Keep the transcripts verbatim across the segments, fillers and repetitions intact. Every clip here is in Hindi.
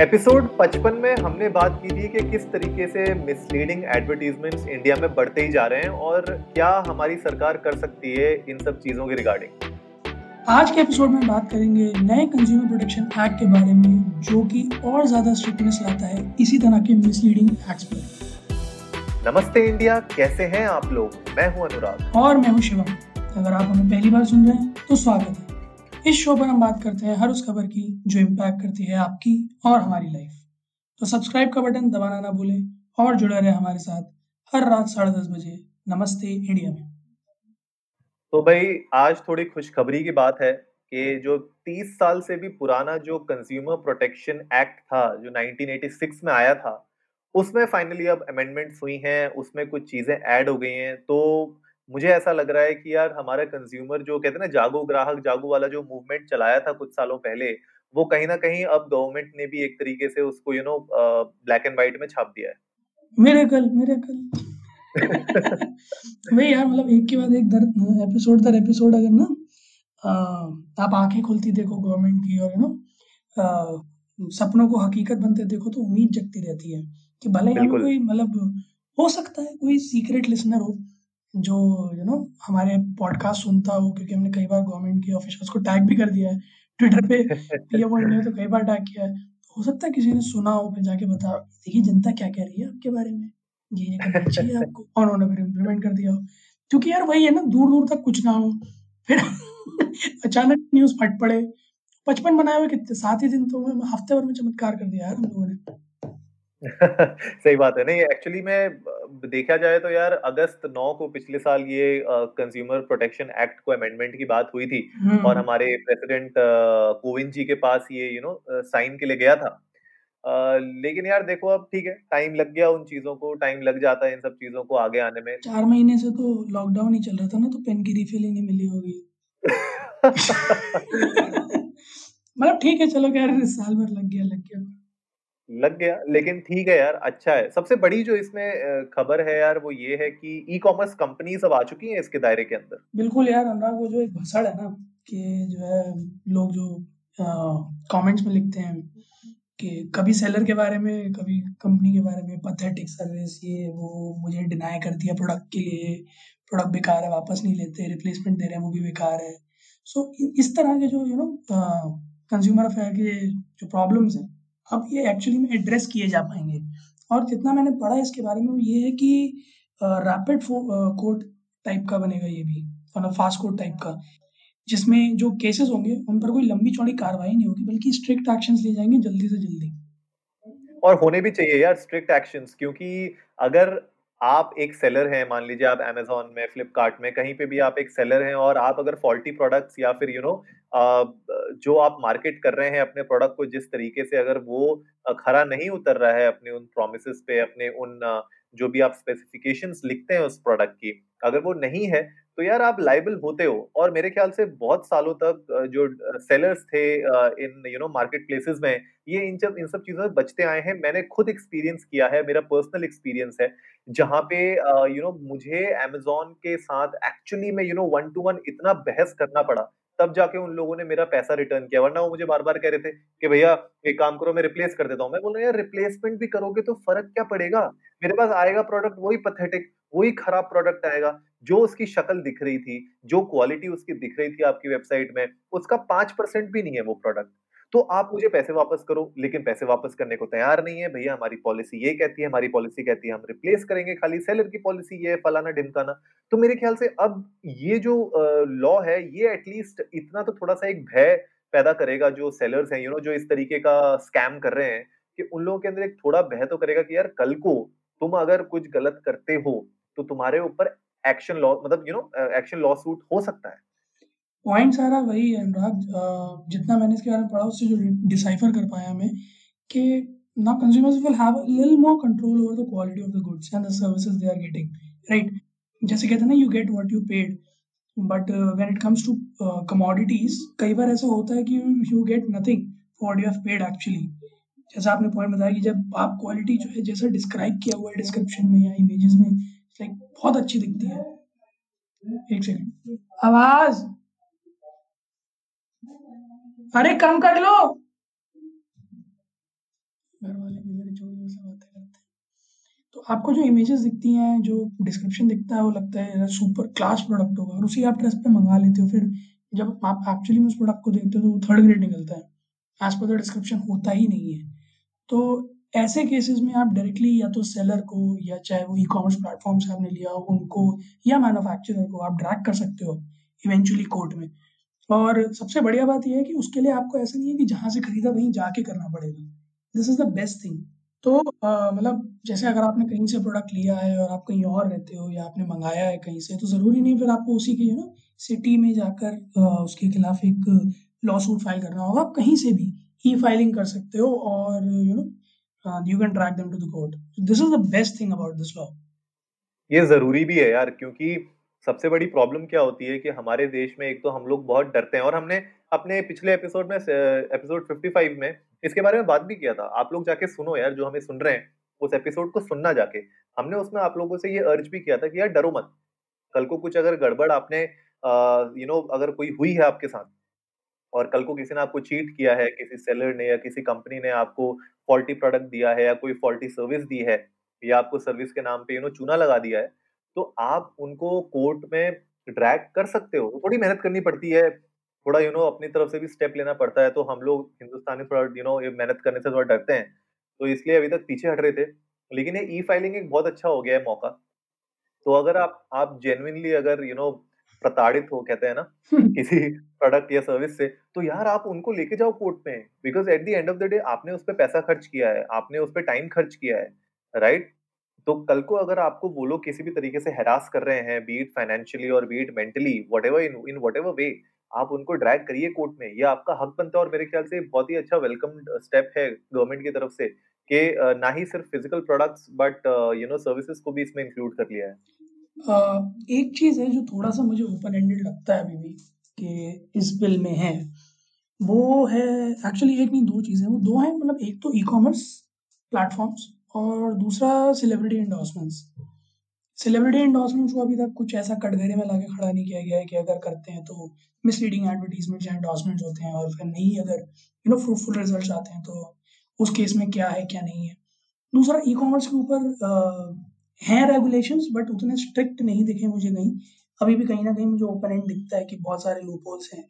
एपिसोड पचपन में हमने बात की थी कि किस तरीके से मिसलीडिंग एडवर्टीजमेंट्स इंडिया में बढ़ते ही जा रहे हैं और क्या हमारी सरकार कर सकती है इन सब चीजों के रिगार्डिंग। आज के एपिसोड में बात करेंगे नए कंज्यूमर प्रोटेक्शन एक्ट के बारे में, जो कि और ज्यादा स्ट्रिक्टनेस लाता है इसी तरह के मिसलीडिंग एक्ट्स पर। नमस्ते इंडिया, कैसे हैं आप लोग? मैं हूं अनुराग और मैं हूं शिवम। अगर आप हमें पहली बार सुन रहे हैं तो स्वागत है। इस शो पर हम बात करते हैं हर उस खबर की जो इम्पैक्ट करती है आपकी और हमारी लाइफ। तो सब्सक्राइब का बटन दबाना ना भूलें और जुड़ा रहे हमारे साथ हर रात साढ़े दस बजे नमस्ते इंडिया में। तो भाई, आज थोड़ी खुशखबरी की बात है कि जो तीस साल से भी पुराना जो कंज्यूमर प्रोटेक्शन एक्ट था, जो उन्नीस सौ छियासी में आया था, उसमें फाइनली अब अमेंडमेंट्स हुई हैं, उसमें कुछ चीजें ऐड हो गई हैं। तो मुझे ऐसा लग रहा है कि यार हमारा कंज्यूमर जो कहते हैं ना, जागो ग्राहक जागो वाला जो मूवमेंट चलाया था कुछ सालों पहले, वो कहीं ना कहीं अब गवर्नमेंट ने भी एक तरीके से उसको you know black and white में छाप दिया है। मिरेकल मिरेकल भाई यार, मतलब एक के बाद एक दर एपिसोड दर एपिसोड अगर ना आप आंखें खोलती देखो गवर्नमेंट की और यू नो सपनों को हकीकत बनते देखो तो उम्मीद जगती रहती है कि भले ही कोई मतलब हो सकता है कोई सीक्रेट लिसनर हो जो यू नो हमारे पॉडकास्ट सुनता हो, क्योंकि हमने कई बार गवर्नमेंट के ऑफिशियल्स को टैग भी कर दिया है ट्विटर पे, पीएमओ इंडिया तो कई बार टैग किया है। हो सकता है किसी ने सुना हो, फिर जाके बता देखिए जनता क्या कह रही है आपके बारे में, ये ये करना चाहिए आपको, और उन्होंने फिर इम्प्लीमेंट कर दिया हो। क्योंकि यार वही है ना, दूर दूर तक कुछ ना हो, फिर अचानक न्यूज़ फट पड़े। पचपन बनाए हुए कितने सात ही दिन तो हफ्ते भर में चमत्कार कर दिया यार हम लोगों ने। सही बात है। नहीं, एक्चुअली में देखा जाए तो यार अगस्त नौ को पिछले साल ये कंज्यूमर प्रोटेक्शन एक्ट को अमेंडमेंट की बात हुई थी और हमारे प्रेसिडेंट कोविंद जी के पास ये यू नो साइन के लिए गया था। आ, लेकिन यार देखो, अब ठीक है, टाइम लग गया, उन चीजों को टाइम लग जाता है इन सब चीजों को आगे आने में। चार महीने से तो लॉकडाउन ही चल रहा था ना, तो पेन की रिफिल ही नहीं मिली होगी। मतलब ठीक है, चलो यार साल भर लग गया लग गया लग गया लेकिन ठीक है यार, अच्छा है। सबसे बड़ी जो इसमें खबर है यार वो ये है कि ई कॉमर्स कंपनी सब आ चुकी हैं इसके दायरे के अंदर। बिल्कुल यार अनुराग, वो जो एक भसड़ है ना कि जो है लोग जो कमेंट्स में लिखते हैं कि कभी सेलर के बारे में कभी कंपनी के बारे में, पैथेटिक सर्विस, ये वो, मुझे डिनाई कर दिया प्रोडक्ट के लिए, प्रोडक्ट बेकार है, वापस नहीं लेते, रिप्लेसमेंट दे रहे हैं वो भी बेकार है। सो इस तरह के जो यू नो कंज्यूमर अफेयर के जो प्रॉब्लम्स हैं अब ये एक्चुअली में एड्रेस किए जा पाएंगे। और जितना मैंने पढ़ा इसके बारे में वो ये है कि रैपिड कोर्ट टाइप का बनेगा, ये भी मतलब फास्ट कोर्ट टाइप का, जिसमें जो केसेस होंगे उन पर कोई लंबी चौड़ी कार्रवाई नहीं होगी बल्कि स्ट्रिक्ट एक्शंस लिए जाएंगे जल्दी से जल्दी। और होने भी चाहिए यार स्ट्रिक्ट एक्शंस, क्योंकि अगर आप एक सेलर हैं, मान लीजिए आप अमेजोन में, फ्लिपकार्ट में, कहीं पे भी आप एक सेलर हैं और आप अगर फॉल्टी प्रोडक्ट्स या फिर यू नो जो आप मार्केट कर रहे हैं अपने प्रोडक्ट को, जिस तरीके से अगर वो खरा नहीं उतर रहा है अपने उन प्रोमिसेस पे, अपने उन जो भी आप स्पेसिफिकेशंस लिखते हैं उस प्रोडक्ट की, अगर वो नहीं है तो यार आप लायबल होते हो। और मेरे ख्याल से बहुत सालों तक जो सेलर्स थे इन यू नो मार्केट प्लेसेस में, ये इन सब इन सब चीज़ों से बचते आए हैं। मैंने खुद एक्सपीरियंस किया है, मेरा पर्सनल एक्सपीरियंस है, जहाँ पे यू नो मुझे अमेजोन के साथ एक्चुअली में you know one to one इतना बहस करना पड़ा, तब जाके उन लोगों ने मेरा पैसा रिटर्न किया, वरना वो मुझे बार बार कह रहे थे कि भैया एक काम करो मैं रिप्लेस कर देता हूँ। मैं बोल रहा यार रिप्लेसमेंट भी करोगे तो फर्क क्या पड़ेगा, मेरे पास आएगा प्रोडक्ट वही पैथेटिक, वही खराब प्रोडक्ट आएगा। जो उसकी शक्ल दिख रही थी, जो क्वालिटी उसकी दिख रही थी आपकी वेबसाइट में, उसका पांच परसेंट भी नहीं है वो प्रोडक्ट, तो आप मुझे पैसे वापस करो। लेकिन पैसे वापस करने को तैयार नहीं है, भैया हमारी पॉलिसी ये कहती है, हमारी पॉलिसी कहती है हम रिप्लेस करेंगे, खाली सेलर की पॉलिसी ये है, फलाना ढिमकाना। तो मेरे ख्याल से अब ये जो लॉ है ये एटलीस्ट इतना तो थोड़ा सा एक भय पैदा करेगा जो सेलर्स हैं यू नो जो इस तरीके का स्कैम कर रहे हैं, कि उन लोगों के अंदर एक थोड़ा भय तो करेगा कि यार कल को तुम अगर कुछ गलत करते हो तो तुम्हारे ऊपर एक्शन लॉ मतलब you know action lawsuit हो सकता है। पॉइंट सारा वही है अनुराग, जितना मैंने इसके बारे में पढ़ा उससे जो डिसाइफर कर पाया मैं कि now consumers will have a little more control over the quality of the goods and the services they are getting, right? जैसे कहते हैं ना, you get what you paid, but when it comes to commodities कई बार ऐसा होता है कि you get nothing for what you have paid actually. जैसा आपने पॉइंट बताया कि जब आप क्वालिटी जो है जैसा डिस्क्राइब किया हुआ है डिस्क्रिप्शन में या इमेजेस में लाइक बहुत अच्छी दिखती है, एक सेकंड आवाज अरे कम कर लो, घर वाले भी मेरे जो भी सब बातें करते हैं। तो आपको जो इमेजेस दिखती हैं, जो डिस्क्रिप्शन दिखता है, वो लगता है सुपर क्लास प्रोडक्ट होगा और उसी आप ट्रस्ट पे मंगा लेते हो। फिर जब आप एक्चुअली में उस प्रोडक्ट को देखते हो तो वो थर्ड ग्रेड निकलता है, एज पर द डिस्क्रिप्शन होता ही नहीं है। तो ऐसे केसेस में आप डायरेक्टली या तो सेलर को, या चाहे वो ई कॉमर्स प्लेटफॉर्म से आपने लिया हो उनको, या मैन्युफैक्चरर को आप ड्रैग कर सकते हो इवेंचुअली कोर्ट में। और सबसे बढ़िया बात यह है कि उसके लिए आपको ऐसा नहीं है कि जहाँ से खरीदा वहीं जाके करना पड़ेगा। This is the best thing. तो आ, मतलब जैसे अगर आपने कहीं से प्रोडक्ट लिया है और आप कहीं और रहते हो या आपने मंगाया है कहीं से, तो ज़रूरी नहीं फिर आपको उसी के यू नो सिटी में जाकर आ, उसके खिलाफ एक लॉ सूट फाइल करना होगा। आप कहीं से भी ई फाइलिंग कर सकते हो और you know you can track them to the court. This is the best thing about this law. ये ज़रूरी भी है यार, क्योंकि सबसे बड़ी प्रॉब्लम क्या होती है कि हमारे देश में एक तो हम लोग बहुत डरते हैं, और हमने अपने पिछले एपिसोड में एपिसोड पचपन में इसके बारे में बात भी किया था। आप लोग जाके सुनो यार, जो हमें सुन रहे हैं उस एपिसोड को सुनना जाके। हमने उसमें आप लोगों से ये अर्ज भी किया था कि यार डरो मत, कल को कुछ अगर गड़बड़ आपने यू नो अगर कोई हुई है आपके साथ, और कल को किसी ने आपको चीट किया है, किसी सेलर ने या किसी कंपनी ने आपको फॉल्टी प्रोडक्ट दिया है या कोई फॉल्टी सर्विस दी है, या आपको सर्विस के नाम पे यू नो चूना लगा दिया है, तो आप उनको कोर्ट में ड्रैग कर सकते हो। थोड़ी मेहनत करनी पड़ती है, थोड़ा यू नो अपनी तरफ से भी स्टेप लेना पड़ता है। तो हम लोग हिंदुस्तानी थोड़ा यू नो मेहनत करने से थोड़ा डरते हैं, तो इसलिए अभी तक पीछे हट रहे थे। लेकिन ये ई फाइलिंग एक बहुत अच्छा हो गया है मौका। तो अगर आप आप जेन्युइनली अगर यू नो प्रताड़ित हो, कहते हैं ना, किसी प्रोडक्ट या सर्विस से, तो यार आप उनको लेके जाओ कोर्ट में, because at the end of the day आपने उस पर पैसा खर्च किया है, आपने उस पर टाइम खर्च किया है, राइट? तो कल को अगर आपको वो लोग किसी भी तरीके से हैरास कर रहे हैं, बीट फाइनेंशियली और beat mentally, whatever in in whatever way, आप उनको ड्रैग करिए कोर्ट में, यह आपका हक बनता है। और मेरे ख्याल से बहुत ही अच्छा वेलकम स्टेप है गवर्नमेंट की तरफ से कि ना ही सिर्फ physical products but you know services को भी इसमें इंक्लूड कर लिया है। uh, एक चीज है जो थोड़ा सा मुझे ओपन एंडेड लगता है अभी भी कि इस बिल में है, वो है एक्चुअली एक नहीं दो चीजें, वो दो हैं, मतलब एक तो ई कॉमर्स प्लेटफॉर्म्स और दूसरा सेलिब्रिटी एंडोर्समेंट्स। सेलिब्रिटी एंडोर्समेंट्स को अभी तक कुछ ऐसा कटघरे में लाके खड़ा नहीं किया गया है कि अगर करते हैं तो मिसलीडिंग एडवर्टीजमेंट्स या एंडोर्समेंट्स होते हैं, और फिर नहीं अगर यू नो फ्रूटफुल रिजल्ट्स आते हैं तो उस केस में क्या है क्या नहीं है। दूसरा ई कॉमर्स के ऊपर हैं रेगुलेशंस बट उतने स्ट्रिक्ट नहीं दिखे मुझे कहीं अभी भी। कहीं ना कहीं मुझे ओपन एंड दिखता है कि बहुत सारे लूपहोल्स हैं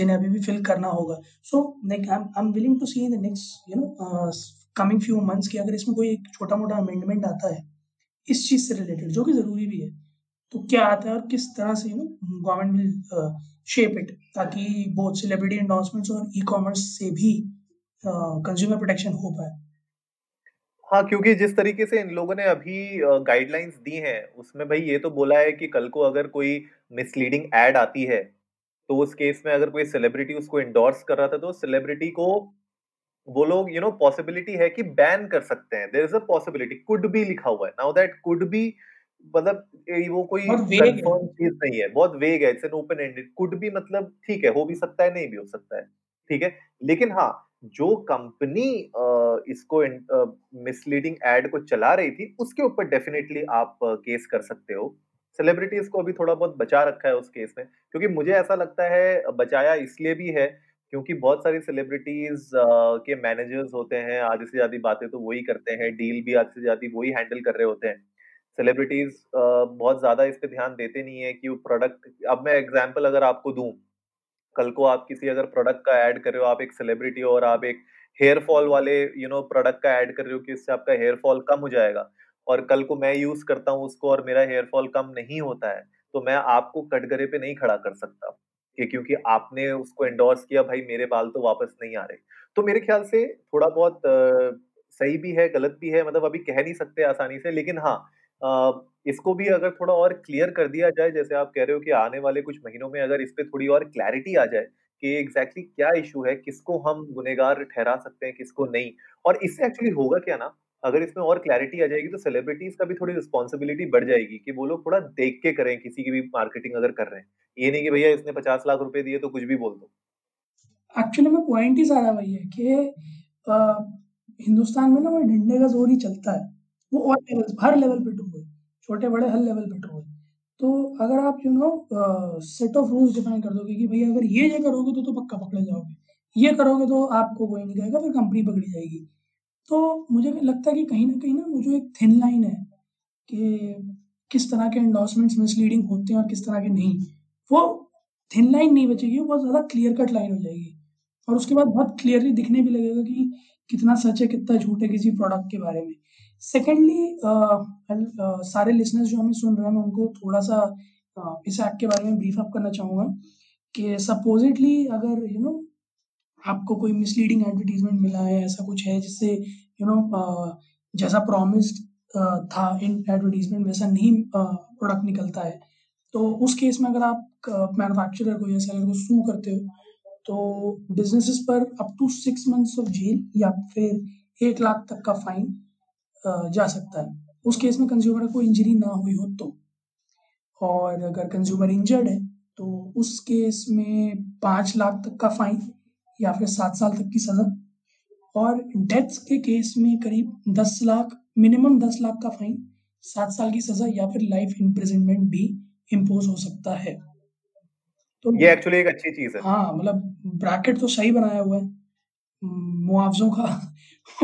जिन्हें अभी भी फिल करना होगा। So like I am willing to see in the next you know coming few months कि अगर इसमें कोई एक छोटा मोटा अमेंडमेंट आता है इस चीज़ से रिलेटेड, जो कि ज़रूरी भी है, तो क्या आता है और किस तरह से you know government will shape it, ताकि बोथ सेलिब्रिटी एंडोर्समेंट्स और ई कॉमर्स से भी कंज्यूमर प्रोटेक्शन हो पाए। हाँ, क्योंकि जिस तरीके से इन लोगों ने अभी गाइडलाइंस दी हैं उसमें भाई ये तो बोला है कि कल को अगर कोई मिसलीडिंग एड आती है तो उस केस में अगर कोई सेलिब्रिटी उसको इंडोर्स कर रहा था तो सेलिब्रिटी को वो लोग यू नो पॉसिबिलिटी है कि बैन कर सकते हैं। There is a possibility, could be लिखा हुआ है। नाउ दैट कुड बी मतलब वो कोई कंफर्म चीज नहीं है, बहुत वेग है, it's an open ended. Could be मतलब ठीक है, हो भी सकता है, नहीं भी हो सकता है, ठीक है। लेकिन हाँ, जो कंपनी इसको मिसलीडिंग एड को चला रही थी उसके ऊपर डेफिनेटली आप केस कर सकते हो। सेलिब्रिटीज को अभी थोड़ा बहुत बचा रखा है उस केस में, क्योंकि मुझे ऐसा लगता है बचाया इसलिए भी है क्योंकि बहुत सारी सेलिब्रिटीज के मैनेजर्स होते हैं, आधी से ज्यादा बातें तो वही करते हैं, डील भी आधी से ज्यादा वही हैंडल कर रहे होते हैं। सेलिब्रिटीज बहुत ज्यादा इस पे ध्यान देते नहीं है कि वो प्रोडक्ट, अब मैं एग्जांपल अगर आपको दूं, कल को आप किसी अगर प्रोडक्ट का ऐड कर रहे हो, आप एक सेलिब्रिटी हो और आप एक हेयर फॉल वाले यू नो प्रोडक्ट का ऐड कर रहे हो कि इससे आपका हेयर फॉल कम हो जाएगा, और कल को मैं यूज करता हूँ उसको और मेरा हेयर फॉल कम नहीं होता है, तो मैं आपको कटघरे पे नहीं खड़ा कर सकता कि क्योंकि आपने उसको एंडोर्स किया, भाई मेरे बाल तो वापस नहीं आ रहे। तो मेरे ख्याल से थोड़ा बहुत आ, सही भी है गलत भी है, मतलब अभी कह नहीं सकते आसानी से, लेकिन हाँ आ, इसको भी अगर थोड़ा और क्लियर कर दिया जाए, जैसे आप कह रहे हो कि आने वाले कुछ महीनों में अगर इस पे थोड़ी और क्लैरिटी आ जाए कि एग्जैक्टली क्या इशू है, किसको हम गुनहगार ठहरा सकते हैं किसको नहीं। और इससे एक्चुअली होगा क्या ना, अगर इसमें और क्लैरिटी आ जाएगी तो सेलिब्रिटीज का भी थोड़ी रिस्पॉन्सिबिलिटी बढ़ जाएगी कि वो लोग थोड़ा देख के करें किसी की भी मार्केटिंग अगर कर रहे हैं, ये नहीं कि भैया इसने पचास लाख रुपए दिए तो कुछ भी बोल दो। एक्चुअली में पॉइंट ही सारा वही है कि आ, हिंदुस्तान में ना वो डंडे का जोर ही चलता है, वो और हर लेवल पे टू है, छोटे बड़े हर लेवल पे टू है। तो अगर आप you know set of rules define कर दोगे कि भैया अगर ये ये करोगे तो, तो पक्का पकड़े जाओगे, ये करोगे तो आपको कोई नहीं कहेगा, फिर कंपनी पकड़ी जाएगी। तो मुझे लगता है कि कहीं ना कहीं ना वो जो एक थिन लाइन है कि किस तरह के एंडोर्समेंट्स मिसलीडिंग होते हैं और किस तरह के नहीं, वो थिन लाइन नहीं बचेगी, वो बहुत ज़्यादा क्लियर कट लाइन हो जाएगी। और उसके बाद बहुत क्लियरली दिखने भी लगेगा कि कितना सच है कितना झूठ है किसी प्रोडक्ट के बारे में। सेकेंडली, सारे लिसनर्स जो हमें सुन रहे हैं, मैं उनको थोड़ा सा अ, इस ऐप के बारे में ब्रीफ अप करना चाहूँगा कि सपोजिटली अगर यू नो आपको कोई मिसलीडिंग एडवर्टीजमेंट मिला है, ऐसा कुछ है जिससे यू नो जैसा प्रॉमिस्ड था इन एडवर्टीजमेंट वैसा नहीं प्रोडक्ट निकलता है, तो उस केस में अगर आप मैन्युफैक्चरर को या सेलर को सू करते हो तो बिजनेसेस पर up to six months of jail या फिर एक लाख तक का फाइन जा सकता है, उस केस में कंज्यूमर को इंजरी ना हुई हो तो। और अगर कंज्यूमर इंजर्ड है तो उस केस में पाँच लाख तक का फाइन या फिर सात साल तक की सज़ा, और डेथ्स के केस में करीब दस लाख मिनिमम दस लाख का फाइन, सात साल की सज़ा या फिर लाइफ इम्प्रिजनमेंट भी इम्पोज हो सकता है। तो ये एक्चुअली एक अच्छी चीज़ है। हाँ, मतलब ब्रैकेट तो सही बनाया हुआ है मुआवजों का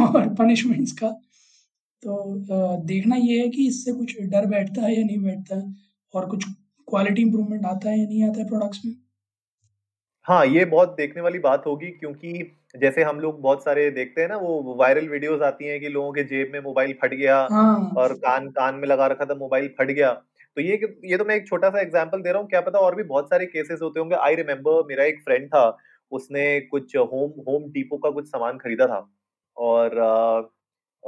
और पनिशमेंट्स का। तो देखना ये है कि इससे कुछ डर बैठता है या नहीं बैठता है, और कुछ क्वालिटी इम्प्रूवमेंट आता है या नहीं आता है प्रोडक्ट्स में। हाँ, ये बहुत देखने वाली बात होगी, क्योंकि जैसे हम लोग बहुत सारे देखते हैं ना, वो वायरल वीडियोस आती हैं कि लोगों के जेब में मोबाइल फट गया, हाँ। और कान कान में लगा रखा था मोबाइल फट गया। तो ये ये तो मैं एक छोटा सा एग्जांपल दे रहा हूँ, क्या पता और भी बहुत सारे केसेस होते होंगे। आई रिमेम्बर मेरा एक फ्रेंड था, उसने कुछ होम होम डिपो का कुछ सामान खरीदा था, और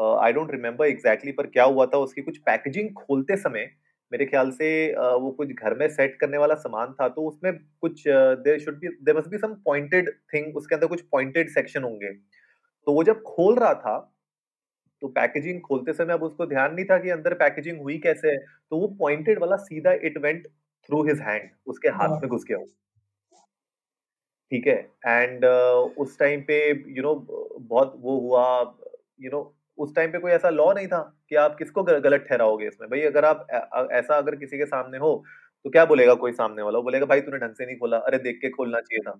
आई डोंट रिमेम्बर एग्जैक्टली पर क्या हुआ था, उसकी कुछ पैकेजिंग खोलते समय मेरे ख्याल से uh, वो कुछ घर में सेट करने वाला सामान था, तो उसमें कुछ there should be there must be some pointed thing, उसके अंदर कुछ पॉइंटेड सेक्शन होंगे। तो वो जब खोल रहा था तो पैकेजिंग खोलते समय अब उसको ध्यान नहीं था कि अंदर पैकेजिंग हुई कैसे है, तो वो पॉइंटेड वाला सीधा it went through his hand, उसके हाथ में घुस गया, ठीक है। एंड uh, उस टाइम पे यू you नो know, बहुत वो हुआ यू you नो know, उस टाइम पे कोई ऐसा लॉ नहीं था कि आप किसको गलत ठहराओगे इसमें। भाई अगर आप ऐसा अगर किसी के सामने हो तो क्या बोलेगा कोई सामने वाला, वो बोलेगा भाई तूने ढंग से नहीं खोला, अरे देख के खोलना चाहिए था,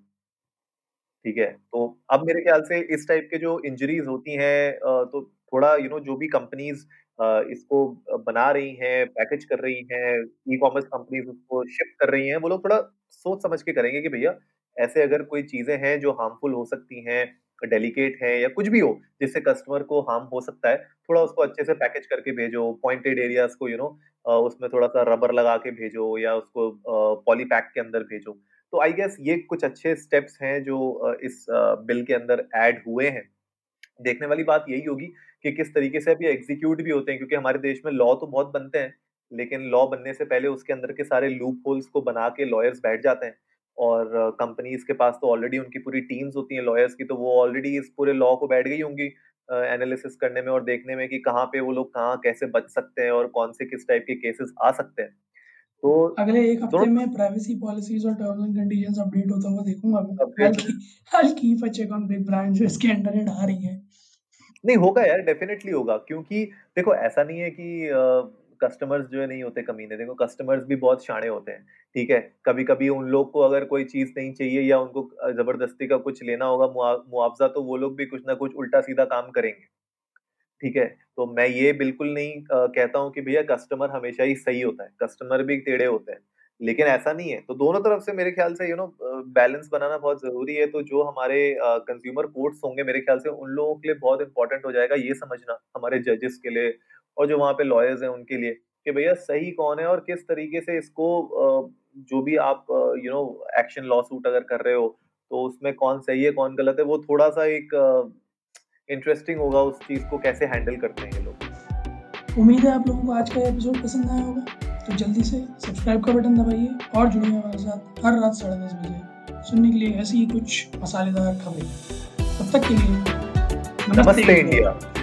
ठीक है। तो अब मेरे ख्याल से इस टाइप के जो इंजरीज होती हैं, तो थोड़ा यू you नो know, जो भी कंपनीज इसको बना रही हैं, पैकेज कर रही हैं, ई कॉमर्स कंपनीज उसको शिफ्ट कर रही हैं, वो लोग थोड़ा सोच समझ के करेंगे कि भैया ऐसे अगर कोई चीज़ें हैं जो हार्मफुल हो सकती हैं, डेलिकेट है या कुछ भी हो जिससे कस्टमर को हार्म हो सकता है, थोड़ा उसको अच्छे से पैकेज करके भेजो, पॉइंटेड एरियाज को यू you नो know, उसमें थोड़ा सा रबर लगा के भेजो या उसको पॉलीपैक के अंदर भेजो। तो आई गेस ये कुछ अच्छे स्टेप्स हैं जो इस बिल के अंदर ऐड हुए हैं। देखने वाली बात यही होगी कि किस तरीके से अभी एग्जीक्यूट भी होते हैं, क्योंकि हमारे देश में लॉ तो बहुत बनते हैं, लेकिन लॉ बनने से पहले उसके अंदर के सारे लूप होल्स को बना के लॉयर्स बैठ जाते हैं, और कंपनीज के पास तो ऑलरेडी उनकी पूरी टीम्स होती हैं लॉयर्स की, तो वो ऑलरेडी इस पूरे लॉ को बैठ गई होंगी एनालिसिस करने में और देखने में कि कहाँ पे वो लोग कहाँ कैसे बच सकते हैं और कौन से किस टाइप के केसेस आ सकते हैं। तो अगले एक हफ्ते में प्राइवेसी पॉलिसीज और टर्म्स एंड कंडीशंस अपडेट होता हुआ देखूंगा मैं। I keep a check on big brands जो इसके अंडर आ रही हैं। नहीं होगा यार, डेफिनेटली होगा, क्योंकि देखो ऐसा नहीं है कि कस्टमर्स जो है नहीं होते कमीने। देखो कस्टमर्स भी बहुत शाणे होते हैं, ठीक है। कभी कभी उन लोग को अगर कोई चीज़ नहीं चाहिए या उनको ज़बरदस्ती का कुछ लेना होगा मुआवजा, तो वो लोग भी कुछ ना कुछ उल्टा सीधा काम करेंगे, ठीक है। तो मैं ये बिल्कुल नहीं आ, कहता हूँ कि भैया कस्टमर हमेशा ही सही होता है, कस्टमर भी टेढ़े होते हैं, लेकिन ऐसा नहीं है। तो दोनों तरफ से मेरे ख्याल से यू नो बैलेंस बनाना बहुत ज़रूरी है। तो जो हमारे कंज्यूमर कोर्ट्स होंगे मेरे ख्याल से उन लोगों के लिए बहुत इंपॉर्टेंट हो जाएगा ये समझना, हमारे जजेस के लिए और जो वहाँ पे लॉयर्स हैं उनके लिए, कि भैया सही कौन है और किस तरीके से इसको जो भी आप you know action lawsuit अगर कर रहे हो तो उसमें कौन सही है कौन गलत है, वो थोड़ा सा एक इंटरेस्टिंग होगा उस चीज़ को कैसे हैंडल करते हैं ये लोग। उम्मीद है आप लोगों को आज का एपिसोड पसंद आया होगा, तो जल्दी से सब्सक्राइब का बटन दबाइए और जुड़िए हमारे साथ हर रात साढ़े दस बजे सुनने के लिए ऐसी ही कुछ मसालेदार खबरें। तब तक के लिए नमस्ते इंडिया।